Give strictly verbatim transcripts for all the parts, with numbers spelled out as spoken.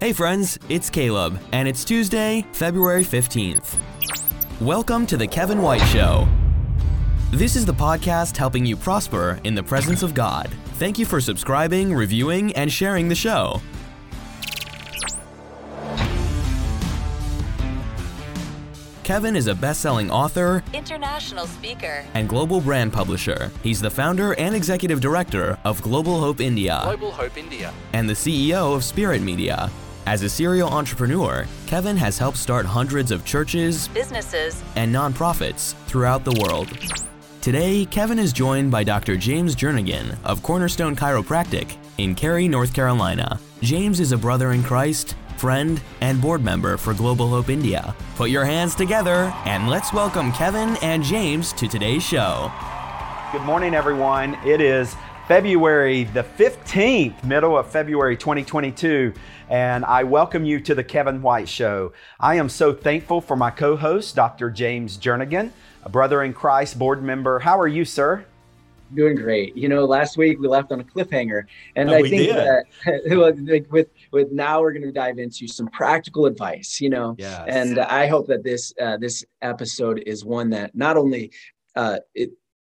Hey friends, it's Caleb, and it's Tuesday, February fifteenth. Welcome to The Kevin White Show. This is the podcast helping you prosper in the presence of God. Thank you for subscribing, reviewing, and sharing the show. Kevin is a best-selling author, international speaker, and global brand publisher. He's the founder and executive director of Global Hope India, Global Hope India, and the C E O of Spirit Media. As a serial entrepreneur, Kevin has helped start hundreds of churches, businesses, and nonprofits throughout the world. Today, Kevin is joined by Doctor James Jernigan of Cornerstone Chiropractic in Cary, North Carolina. James is a brother in Christ, friend, and board member for Global Hope India. Put your hands together and let's welcome Kevin and James to today's show. Good morning, everyone. It is February the fifteenth, middle of February twenty twenty-two, and I welcome you to The Kevin White Show. I am so thankful for my co-host, Doctor James Jernigan, a brother in Christ board member. How are you, sir? Doing great. You know, last week we left on a cliffhanger, and oh, I think that uh, with with now we're going to dive into some practical advice. You know, yes. and uh, I hope that this uh, this episode is one that not only uh, it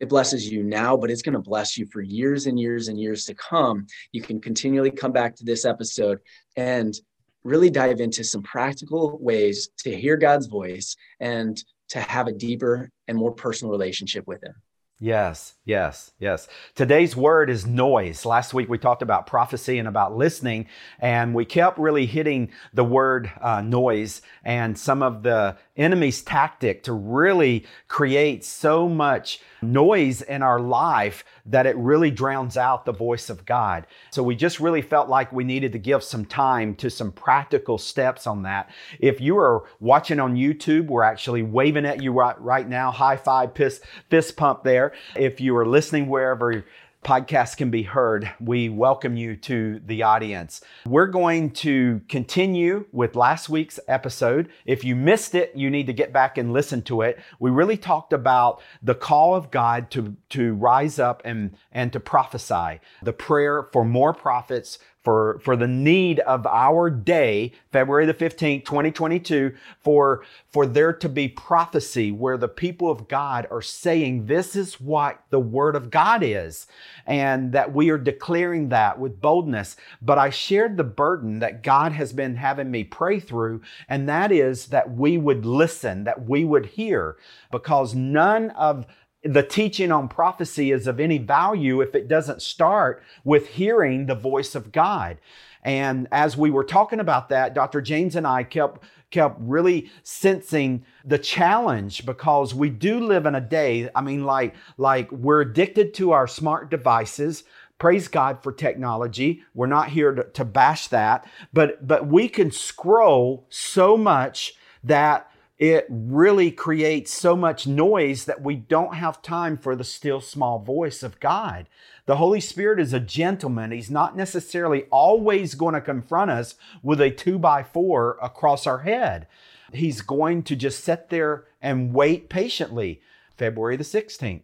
it blesses you now, but it's going to bless you for years and years and years to come. You can continually come back to this episode and really dive into some practical ways to hear God's voice and to have a deeper and more personal relationship with Him. Yes, yes, yes. Today's word is noise. Last week we talked about prophecy and about listening, and we kept really hitting the word uh, noise and some of the enemy's tactic to really create so much noise in our life that it really drowns out the voice of God. So we just really felt like we needed to give some time to some practical steps on that. If you are watching on YouTube, we're actually waving at you right, right now, high five, fist, fist pump there. If you are listening wherever podcasts can be heard, we welcome you to the audience. We're going to continue with last week's episode. If you missed it, you need to get back and listen to it. We really talked about the call of God to, to rise up and, and to prophesy, the prayer for more prophets, for, for the need of our day, February the fifteenth, twenty twenty-two, for, for there to be prophecy where the people of God are saying, this is what the Word of God is, and that we are declaring that with boldness. But I shared the burden that God has been having me pray through, and that is that we would listen, that we would hear, because none of the teaching on prophecy is of any value if it doesn't start with hearing the voice of God. And as we were talking about that, Doctor James and I kept kept really sensing the challenge, because we do live in a day, I mean, like, like we're addicted to our smart devices. Praise God for technology. We're not here to, to bash that, but but we can scroll so much that it really creates so much noise that we don't have time for the still small voice of God. The Holy Spirit is a gentleman. He's not necessarily always going to confront us with a two by four across our head. He's going to just sit there and wait patiently. February the sixteenth,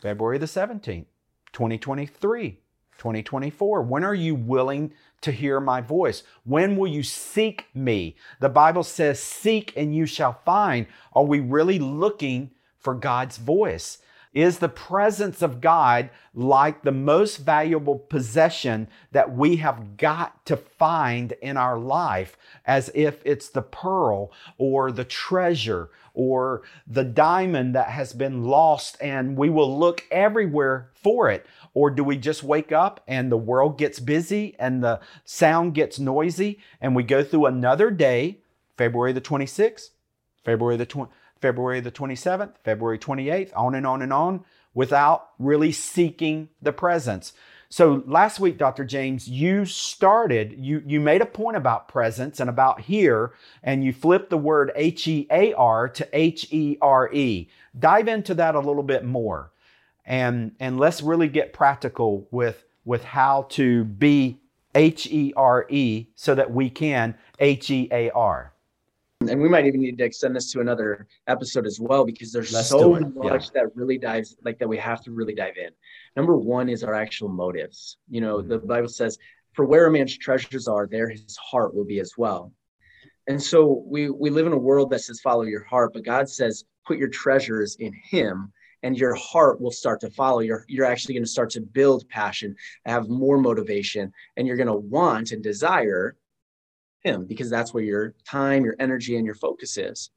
February the seventeenth, twenty twenty-three, twenty twenty-four. When are you willing to hear my voice? When will you seek me? The Bible says, seek and you shall find. Are we really looking for God's voice? Is the presence of God like the most valuable possession that we have got to find in our life, as if it's the pearl or the treasure or the diamond that has been lost and we will look everywhere for it? Or do we just wake up and the world gets busy and the sound gets noisy and we go through another day, February the twenty-sixth, February the twentieth, February the twenty-seventh, February twenty-eighth, on and on and on, without really seeking the presence. So last week, Doctor James, you started, you, you made a point about presence and about here, and you flipped the word H E A R to H E R E. Dive into that a little bit more, and, and let's really get practical with, with how to be H E R E so that we can H E A R. And we might even need to extend this to another episode as well, because there's Let's so much yeah. that really dives, like that we have to really dive in. Number one is our actual motives. You know, mm-hmm. the Bible says, For where a man's treasures are, there his heart will be as well. And so we, we live in a world that says, follow your heart, but God says, put your treasures in him and your heart will start to follow. You're, you're actually going to start to build passion, have more motivation, and you're going to want and desire him because that's where your time, your energy, and your focus is.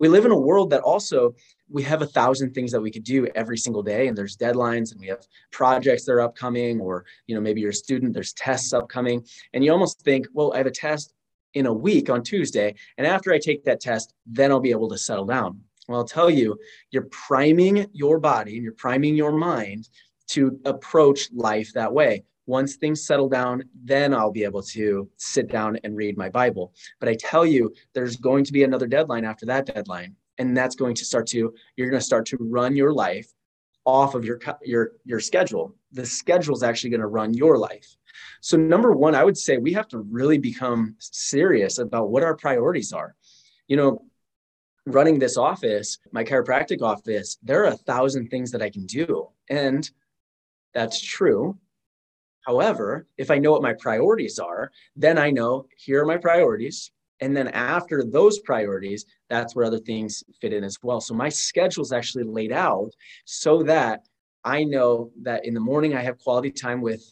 We live in a world that also we have a thousand things that we could do every single day, and there's deadlines and we have projects that are upcoming, or, you know, maybe you're a student, there's tests upcoming, and you almost think, well, I have a test in a week on Tuesday, and after I take that test, then I'll be able to settle down. Well, I'll tell you, you're priming your body and you're priming your mind to approach life that way. Once things settle down, then I'll be able to sit down and read my Bible. But I tell you, there's going to be another deadline after that deadline. And that's going to start to, you're going to start to run your life off of your, your, your schedule. The schedule is actually going to run your life. So number one, I would say we have to really become serious about what our priorities are. You know, running this office, my chiropractic office, there are a thousand things that I can do. And that's true. However, if I know what my priorities are, then I know here are my priorities. And then after those priorities, that's where other things fit in as well. So my schedule is actually laid out so that I know that in the morning I have quality time with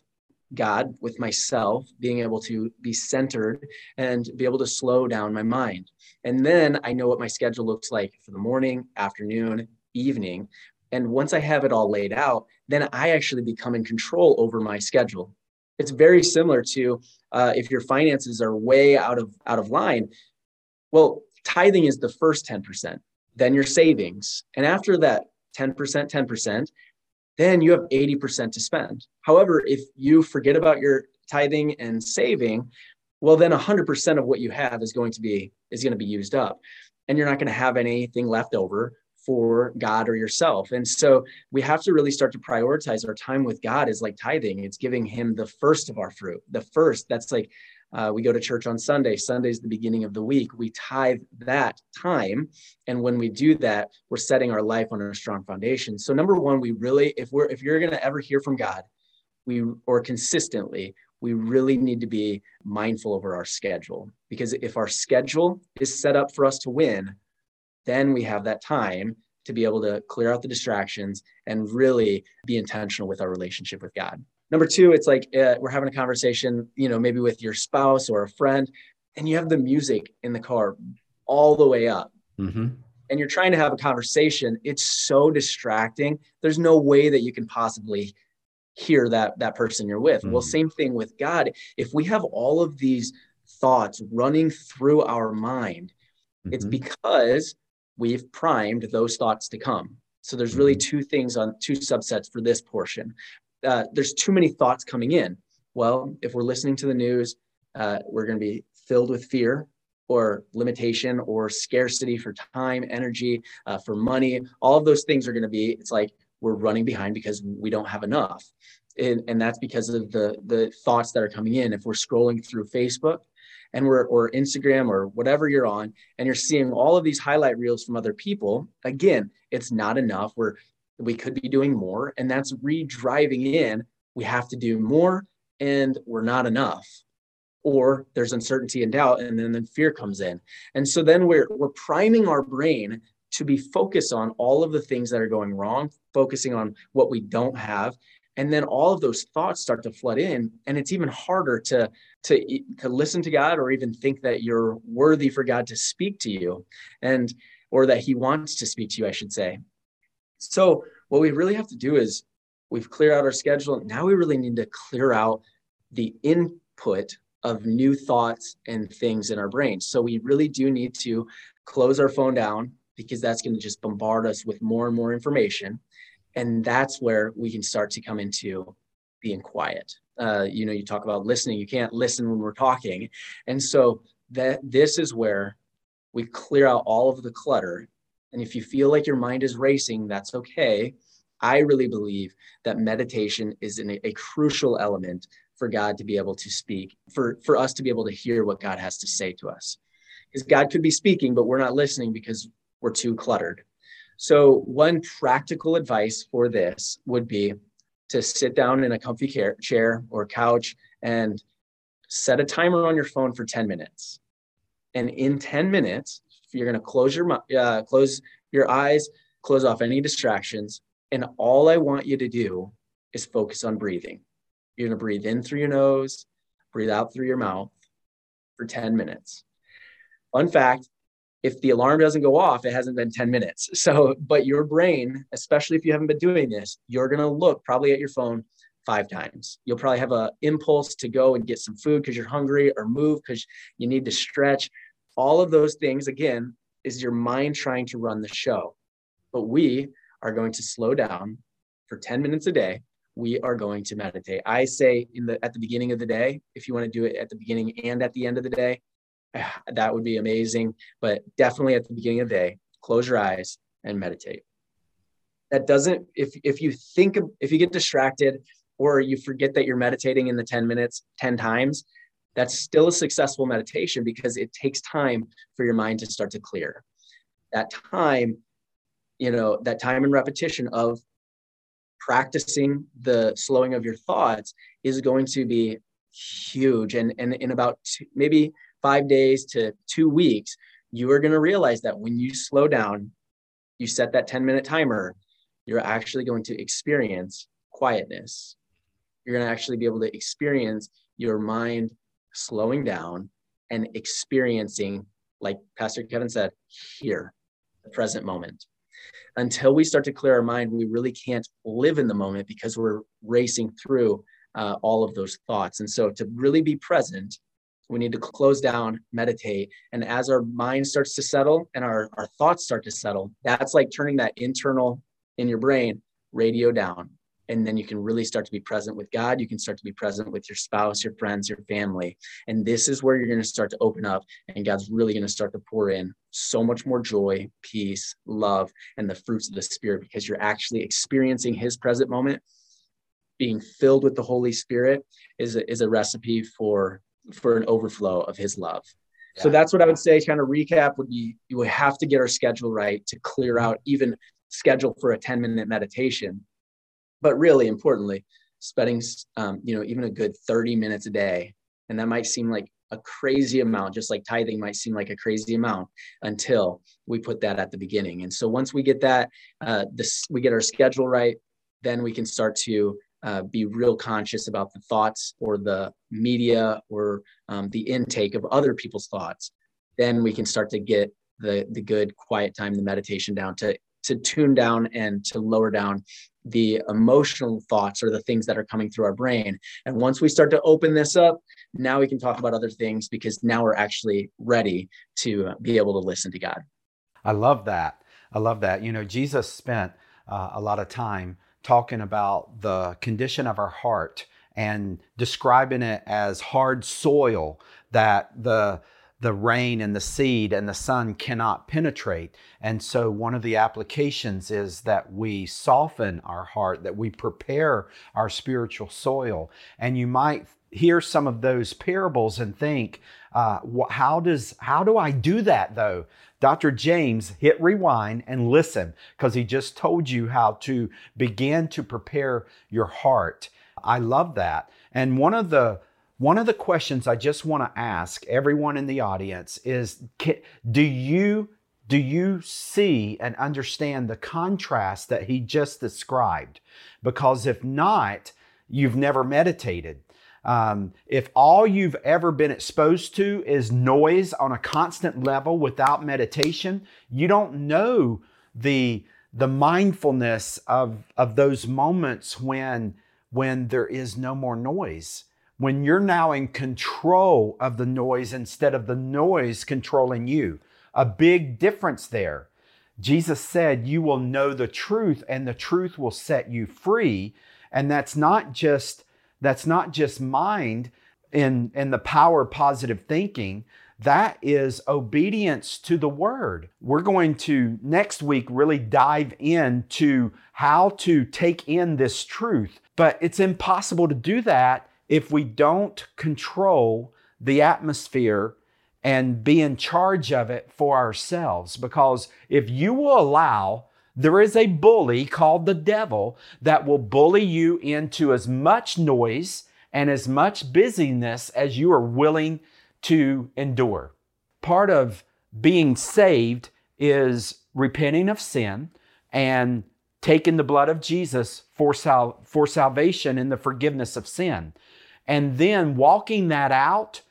God, with myself, being able to be centered and be able to slow down my mind. And then I know what my schedule looks like for the morning, afternoon, evening. And once I have it all laid out, then I actually become in control over my schedule. It's very similar to uh, if your finances are way out of, out of line. Well, tithing is the first ten percent, then your savings. And after that ten percent, ten percent, then you have eighty percent to spend. However, if you forget about your tithing and saving, well, then one hundred percent of what you have is going to be, is going to be used up, and you're not going to have anything left over for God or yourself. And so we have to really start to prioritize our time with God. Is like tithing. It's giving him the first of our fruit. The first, that's like, uh, we go to church on Sunday. Sunday's the beginning of the week. We tithe that time. And when we do that, we're setting our life on a strong foundation. So number one, we really, if we're, if you're going to ever hear from God, we, or consistently, we really need to be mindful over our schedule, because if our schedule is set up for us to win, then we have that time to be able to clear out the distractions and really be intentional with our relationship with God. Number two, it's like uh, we're having a conversation, you know, maybe with your spouse or a friend, and you have the music in the car all the way up. Mm-hmm. And you're trying to have a conversation. It's so distracting. There's no way that you can possibly hear that, that person you're with. Mm-hmm. Well, same thing with God. If we have all of these thoughts running through our mind, mm-hmm. it's because we've primed those thoughts to come. So there's really two things on two subsets for this portion. Uh, there's too many thoughts coming in. Well, if we're listening to the news, uh, we're going to be filled with fear or limitation or scarcity for time, energy, uh, for money. All of those things are going to be, it's like we're running behind because we don't have enough. And, and that's because of the, the thoughts that are coming in. If we're scrolling through Facebook, and we're, or Instagram or whatever you're on, and you're seeing all of these highlight reels from other people, again, it's not enough. We're, we could be doing more, and that's re-driving in. We have to do more and we're not enough, or there's uncertainty and doubt. And then, then fear comes in. And so then we're, we're priming our brain to be focused on all of the things that are going wrong, focusing on what we don't have. And then all of those thoughts start to flood in, and it's even harder to, to, to listen to God or even think that you're worthy for God to speak to you, and, or that he wants to speak to you, I should say. So what we really have to do is we've cleared out our schedule. Now we really need to clear out the input of new thoughts and things in our brain. So we really do need to close our phone down, because that's going to just bombard us with more and more information. And that's where we can start to come into being quiet. Uh, you know, you talk about listening. You can't listen when we're talking. And so that this is where we clear out all of the clutter. And if you feel like your mind is racing, that's okay. I really believe that meditation is an, a crucial element for God to be able to speak, for, for us to be able to hear what God has to say to us. Because God could be speaking, but we're not listening because we're too cluttered. So one practical advice for this would be to sit down in a comfy chair or couch and set a timer on your phone for ten minutes. And in ten minutes, you're going to close your uh, close your eyes, close off any distractions. And all I want you to do is focus on breathing. You're going to breathe in through your nose, breathe out through your mouth for ten minutes. Fun fact, if the alarm doesn't go off, it hasn't been ten minutes. So, but your brain, especially if you haven't been doing this, you're going to look probably at your phone five times. You'll probably have an impulse to go and get some food because you're hungry, or move because you need to stretch. All of those things, again, is your mind trying to run the show. But we are going to slow down for ten minutes a day. We are going to meditate. I say in the, at the beginning of the day, if you want to do it at the beginning and at the end of the day, that would be amazing. But definitely at the beginning of the day, close your eyes and meditate. That doesn't, if, if you think, of, if you get distracted or you forget that you're meditating in the ten minutes, ten times, that's still a successful meditation because it takes time for your mind to start to clear. That time, you know, that time and repetition of practicing the slowing of your thoughts is going to be huge. And, and in about two, maybe five days to two weeks, you are going to realize that when you slow down, you set that ten minute timer, you're actually going to experience quietness. You're going to actually be able to experience your mind slowing down and experiencing, like Pastor Kevin said, here, the present moment. Until we start to clear our mind, we really can't live in the moment because we're racing through uh, all of those thoughts. And so to really be present, we need to close down, meditate. And as our mind starts to settle and our, our thoughts start to settle, that's like turning that internal in your brain radio down. And then you can really start to be present with God. You can start to be present with your spouse, your friends, your family. And this is where you're going to start to open up, and God's really going to start to pour in so much more joy, peace, love, and the fruits of the Spirit, because you're actually experiencing His present moment. Being filled with the Holy Spirit is a, is a recipe for, for an overflow of His love. Yeah. So that's what I would say. Kind of recap would be, you would have to get our schedule right to clear out, even schedule for a ten minute meditation. But really importantly, spending, um, you know, even a good thirty minutes a day. And that might seem like a crazy amount, just like tithing might seem like a crazy amount until we put that at the beginning. And so once we get that, uh, this, we get our schedule right, then we can start to uh, be real conscious about the thoughts or the media or um, the intake of other people's thoughts. Then we can start to get the, the good quiet time, the meditation down to to tune down and to lower down the emotional thoughts or the things that are coming through our brain. And once we start to open this up, now we can talk about other things because now we're actually ready to be able to listen to God. I love that. I love that. You know, Jesus spent uh, a lot of time talking about the condition of our heart and describing it as hard soil that the the rain and the seed and the sun cannot penetrate. And so one of the applications is that we soften our heart, that we prepare our spiritual soil. And you might hear some of those parables and think, uh, how does, how do I do that though? Doctor James, hit rewind and listen, because he just told you how to begin to prepare your heart. I love that. And one of the One of the questions I just want to ask everyone in the audience is, do you, do you see and understand the contrast that he just described? Because if not, you've never meditated. Um, if all you've ever been exposed to is noise on a constant level without meditation, you don't know the, the mindfulness of, of those moments when, when there is no more noise. When you're now in control of the noise instead of the noise controlling you. A big difference there. Jesus said, you will know the truth and the truth will set you free. And that's not just, that's not just mind in, in the power of positive thinking. That is obedience to the word. We're going to next week really dive into how to take in this truth, but it's impossible to do that if we don't control the atmosphere and be in charge of it for ourselves. Because if you will allow, there is a bully called the devil that will bully you into as much noise and as much busyness as you are willing to endure. Part of being saved is repenting of sin and taking the blood of Jesus for sal- for salvation and the forgiveness of sin. And then walking that out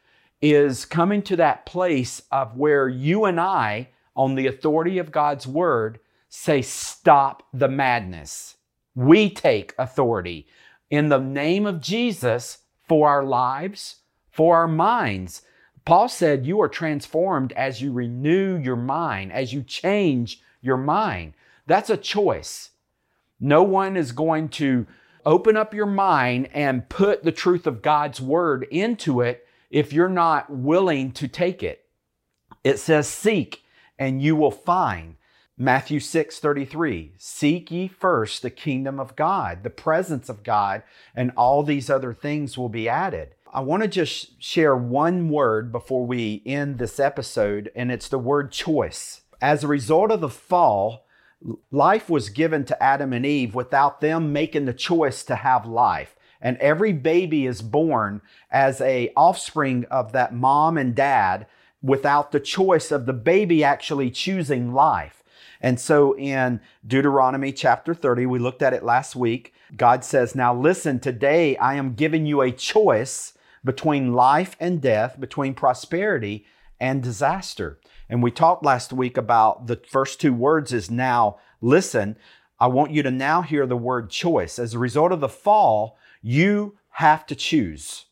is coming to that place of where you and I, on the authority of God's word, say, stop the madness. We take authority in the name of Jesus for our lives, for our minds. Paul said, you are transformed as you renew your mind, as you change your mind. That's a choice. No one is going to open up your mind and put the truth of God's word into it if you're not willing to take it. It says, seek and you will find. Matthew six thirty-three, seek ye first the kingdom of God, the presence of God, and all these other things will be added. I want to just share one word before we end this episode, and it's the word choice. As a result of the fall, life was given to Adam and Eve without them making the choice to have life. And every baby is born as an offspring of that mom and dad without the choice of the baby actually choosing life. And so in Deuteronomy chapter thirty, we looked at it last week, God says, now listen, today I am giving you a choice between life and death, between prosperity and disaster. And we talked last week about the first two words is now listen. I want you to now hear the word choice. As a result of the fall, you have to choose.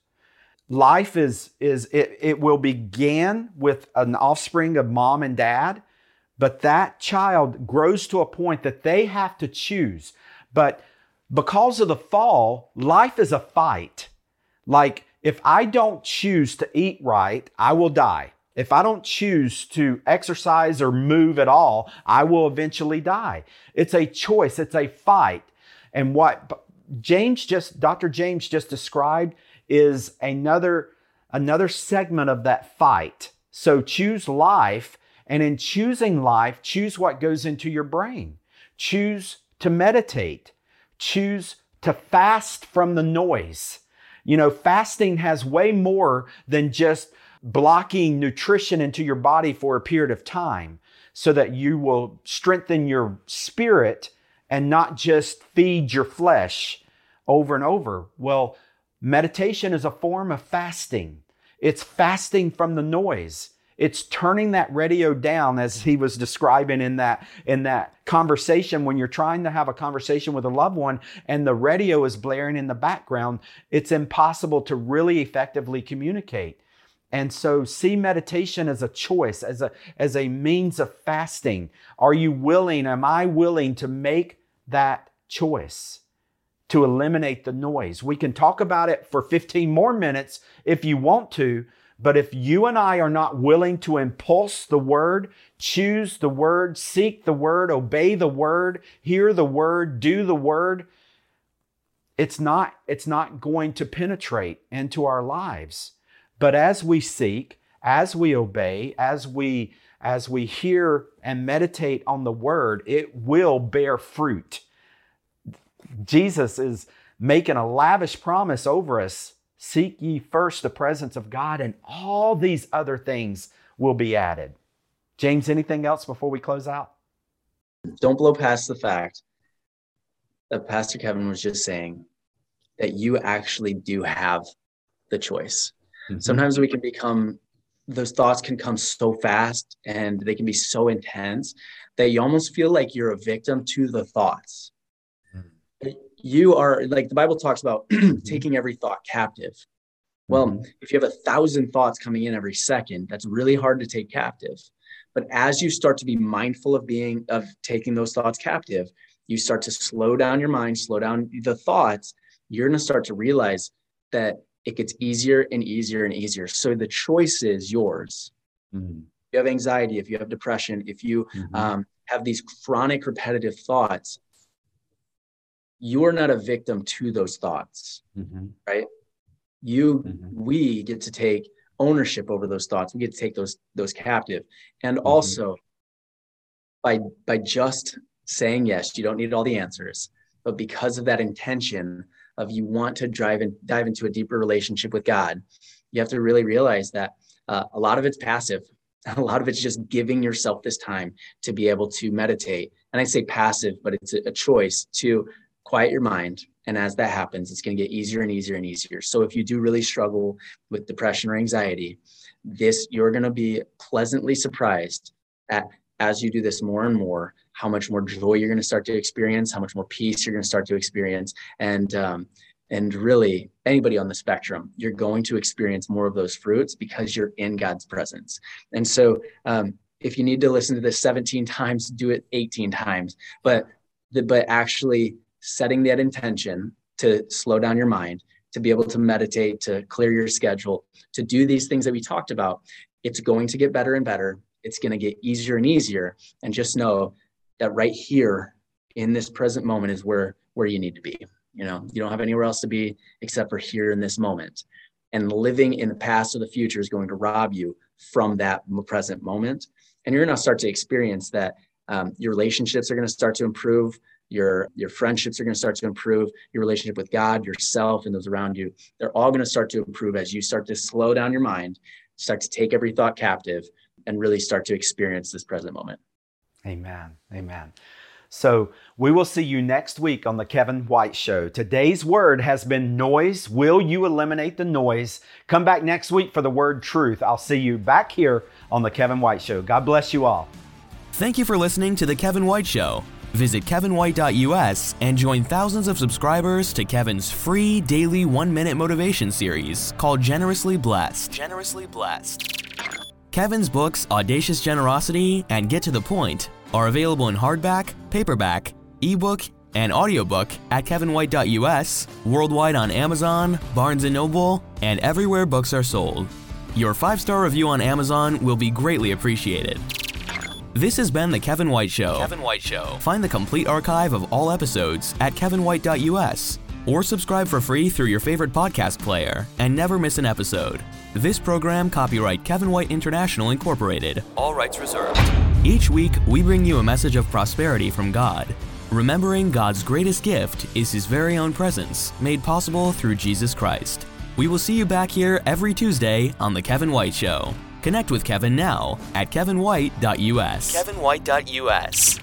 Life is, is it, it will begin with an offspring of mom and dad, but that child grows to a point that they have to choose. But because of the fall, life is a fight. Like, if I don't choose to eat right, I will die. If I don't choose to exercise or move at all, I will eventually die. It's a choice. It's a fight. And what James just, Doctor James just described is another, another segment of that fight. So choose life. And in choosing life, choose what goes into your brain. Choose to meditate. Choose to fast from the noise. You know, fasting has way more than just blocking nutrition into your body for a period of time so that you will strengthen your spirit and not just feed your flesh over and over. Well, meditation is a form of fasting. It's fasting from the noise. It's turning that radio down, as he was describing in that, in that conversation when you're trying to have a conversation with a loved one and the radio is blaring in the background. It's impossible to really effectively communicate. And so see meditation as a choice, as a, as a means of fasting. Are you willing, am I willing to make that choice to eliminate the noise? We can talk about it for fifteen more minutes if you want to, but if you and I are not willing to impulse the word, choose the word, seek the word, obey the word, hear the word, do the word, it's not, it's not going to penetrate into our lives. But as we seek, as we obey, as we, as we hear and meditate on the word, it will bear fruit. Jesus is making a lavish promise over us. Seek ye first the presence of God, and all these other things will be added. James, anything else before we close out? Don't blow past the fact that Pastor Kevin was just saying that you actually do have the choice. Mm-hmm. Sometimes we can become, those thoughts can come so fast and they can be so intense that you almost feel like you're a victim to the thoughts. You are, like the Bible talks about taking every thought captive. Well, mm-hmm. if you have a thousand thoughts coming in every second, that's really hard to take captive. But as you start to be mindful of being, of taking those thoughts captive, you start to slow down your mind, slow down the thoughts. You're going to start to realize that it gets easier and easier and easier. So the choice is yours. Mm-hmm. If you have anxiety, if you have depression, if you mm-hmm. um, have these chronic repetitive thoughts, you are not a victim to those thoughts, mm-hmm. right? You, mm-hmm. we get to take ownership over those thoughts. We get to take those those captive. And mm-hmm. also, by by just saying yes, you don't need all the answers. But because of that intention, of you want to drive and dive into a deeper relationship with God, you have to really realize that uh, a lot of it's passive. A lot of it's just giving yourself this time to be able to meditate. And I say passive, but it's a choice to quiet your mind. And as that happens, it's going to get easier and easier and easier. So if you do really struggle with depression or anxiety, this, you're going to be pleasantly surprised at, as you do this more and more, how much more joy you're going to start to experience, how much more peace you're going to start to experience. And, um, and really anybody on the spectrum, you're going to experience more of those fruits because you're in God's presence. And so, um, if you need to listen to this seventeen times, do it eighteen times, but the, but actually setting that intention to slow down your mind, to be able to meditate, to clear your schedule, to do these things that we talked about, it's going to get better and better. It's going to get easier and easier. And just know that right here in this present moment is where, where you need to be. You know, you don't have anywhere else to be except for here in this moment. And living in the past or the future is going to rob you from that present moment. And you're going to start to experience that um, your relationships are going to start to improve. Your, your friendships are going to start to improve. Your relationship with God, yourself, and those around you, they're all going to start to improve as you start to slow down your mind, start to take every thought captive, and really start to experience this present moment. Amen. Amen. So we will see you next week on The Kevin White Show. Today's word has been noise. Will you eliminate the noise? Come back next week for the word truth. I'll see you back here on The Kevin White Show. God bless you all. Thank you for listening to The Kevin White Show. Visit Kevin White dot U S and join thousands of subscribers to Kevin's free daily one-minute motivation series called Generously Blessed. Generously Blessed. Kevin's books, Audacious Generosity and Get to the Point, are available in hardback, paperback, ebook, and audiobook at Kevin White dot U S, worldwide on Amazon, Barnes and Noble, and everywhere books are sold. Your five-star review on Amazon will be greatly appreciated. This has been The Kevin White Show. Kevin White Show. Find the complete archive of all episodes at Kevin White dot U S or subscribe for free through your favorite podcast player and never miss an episode. This program copyright Kevin White International Incorporated. All rights reserved. Each week, we bring you a message of prosperity from God, remembering God's greatest gift is His very own presence, made possible through Jesus Christ. We will see you back here every Tuesday on The Kevin White Show. Connect with Kevin now at Kevin White dot U S. Kevin White dot U S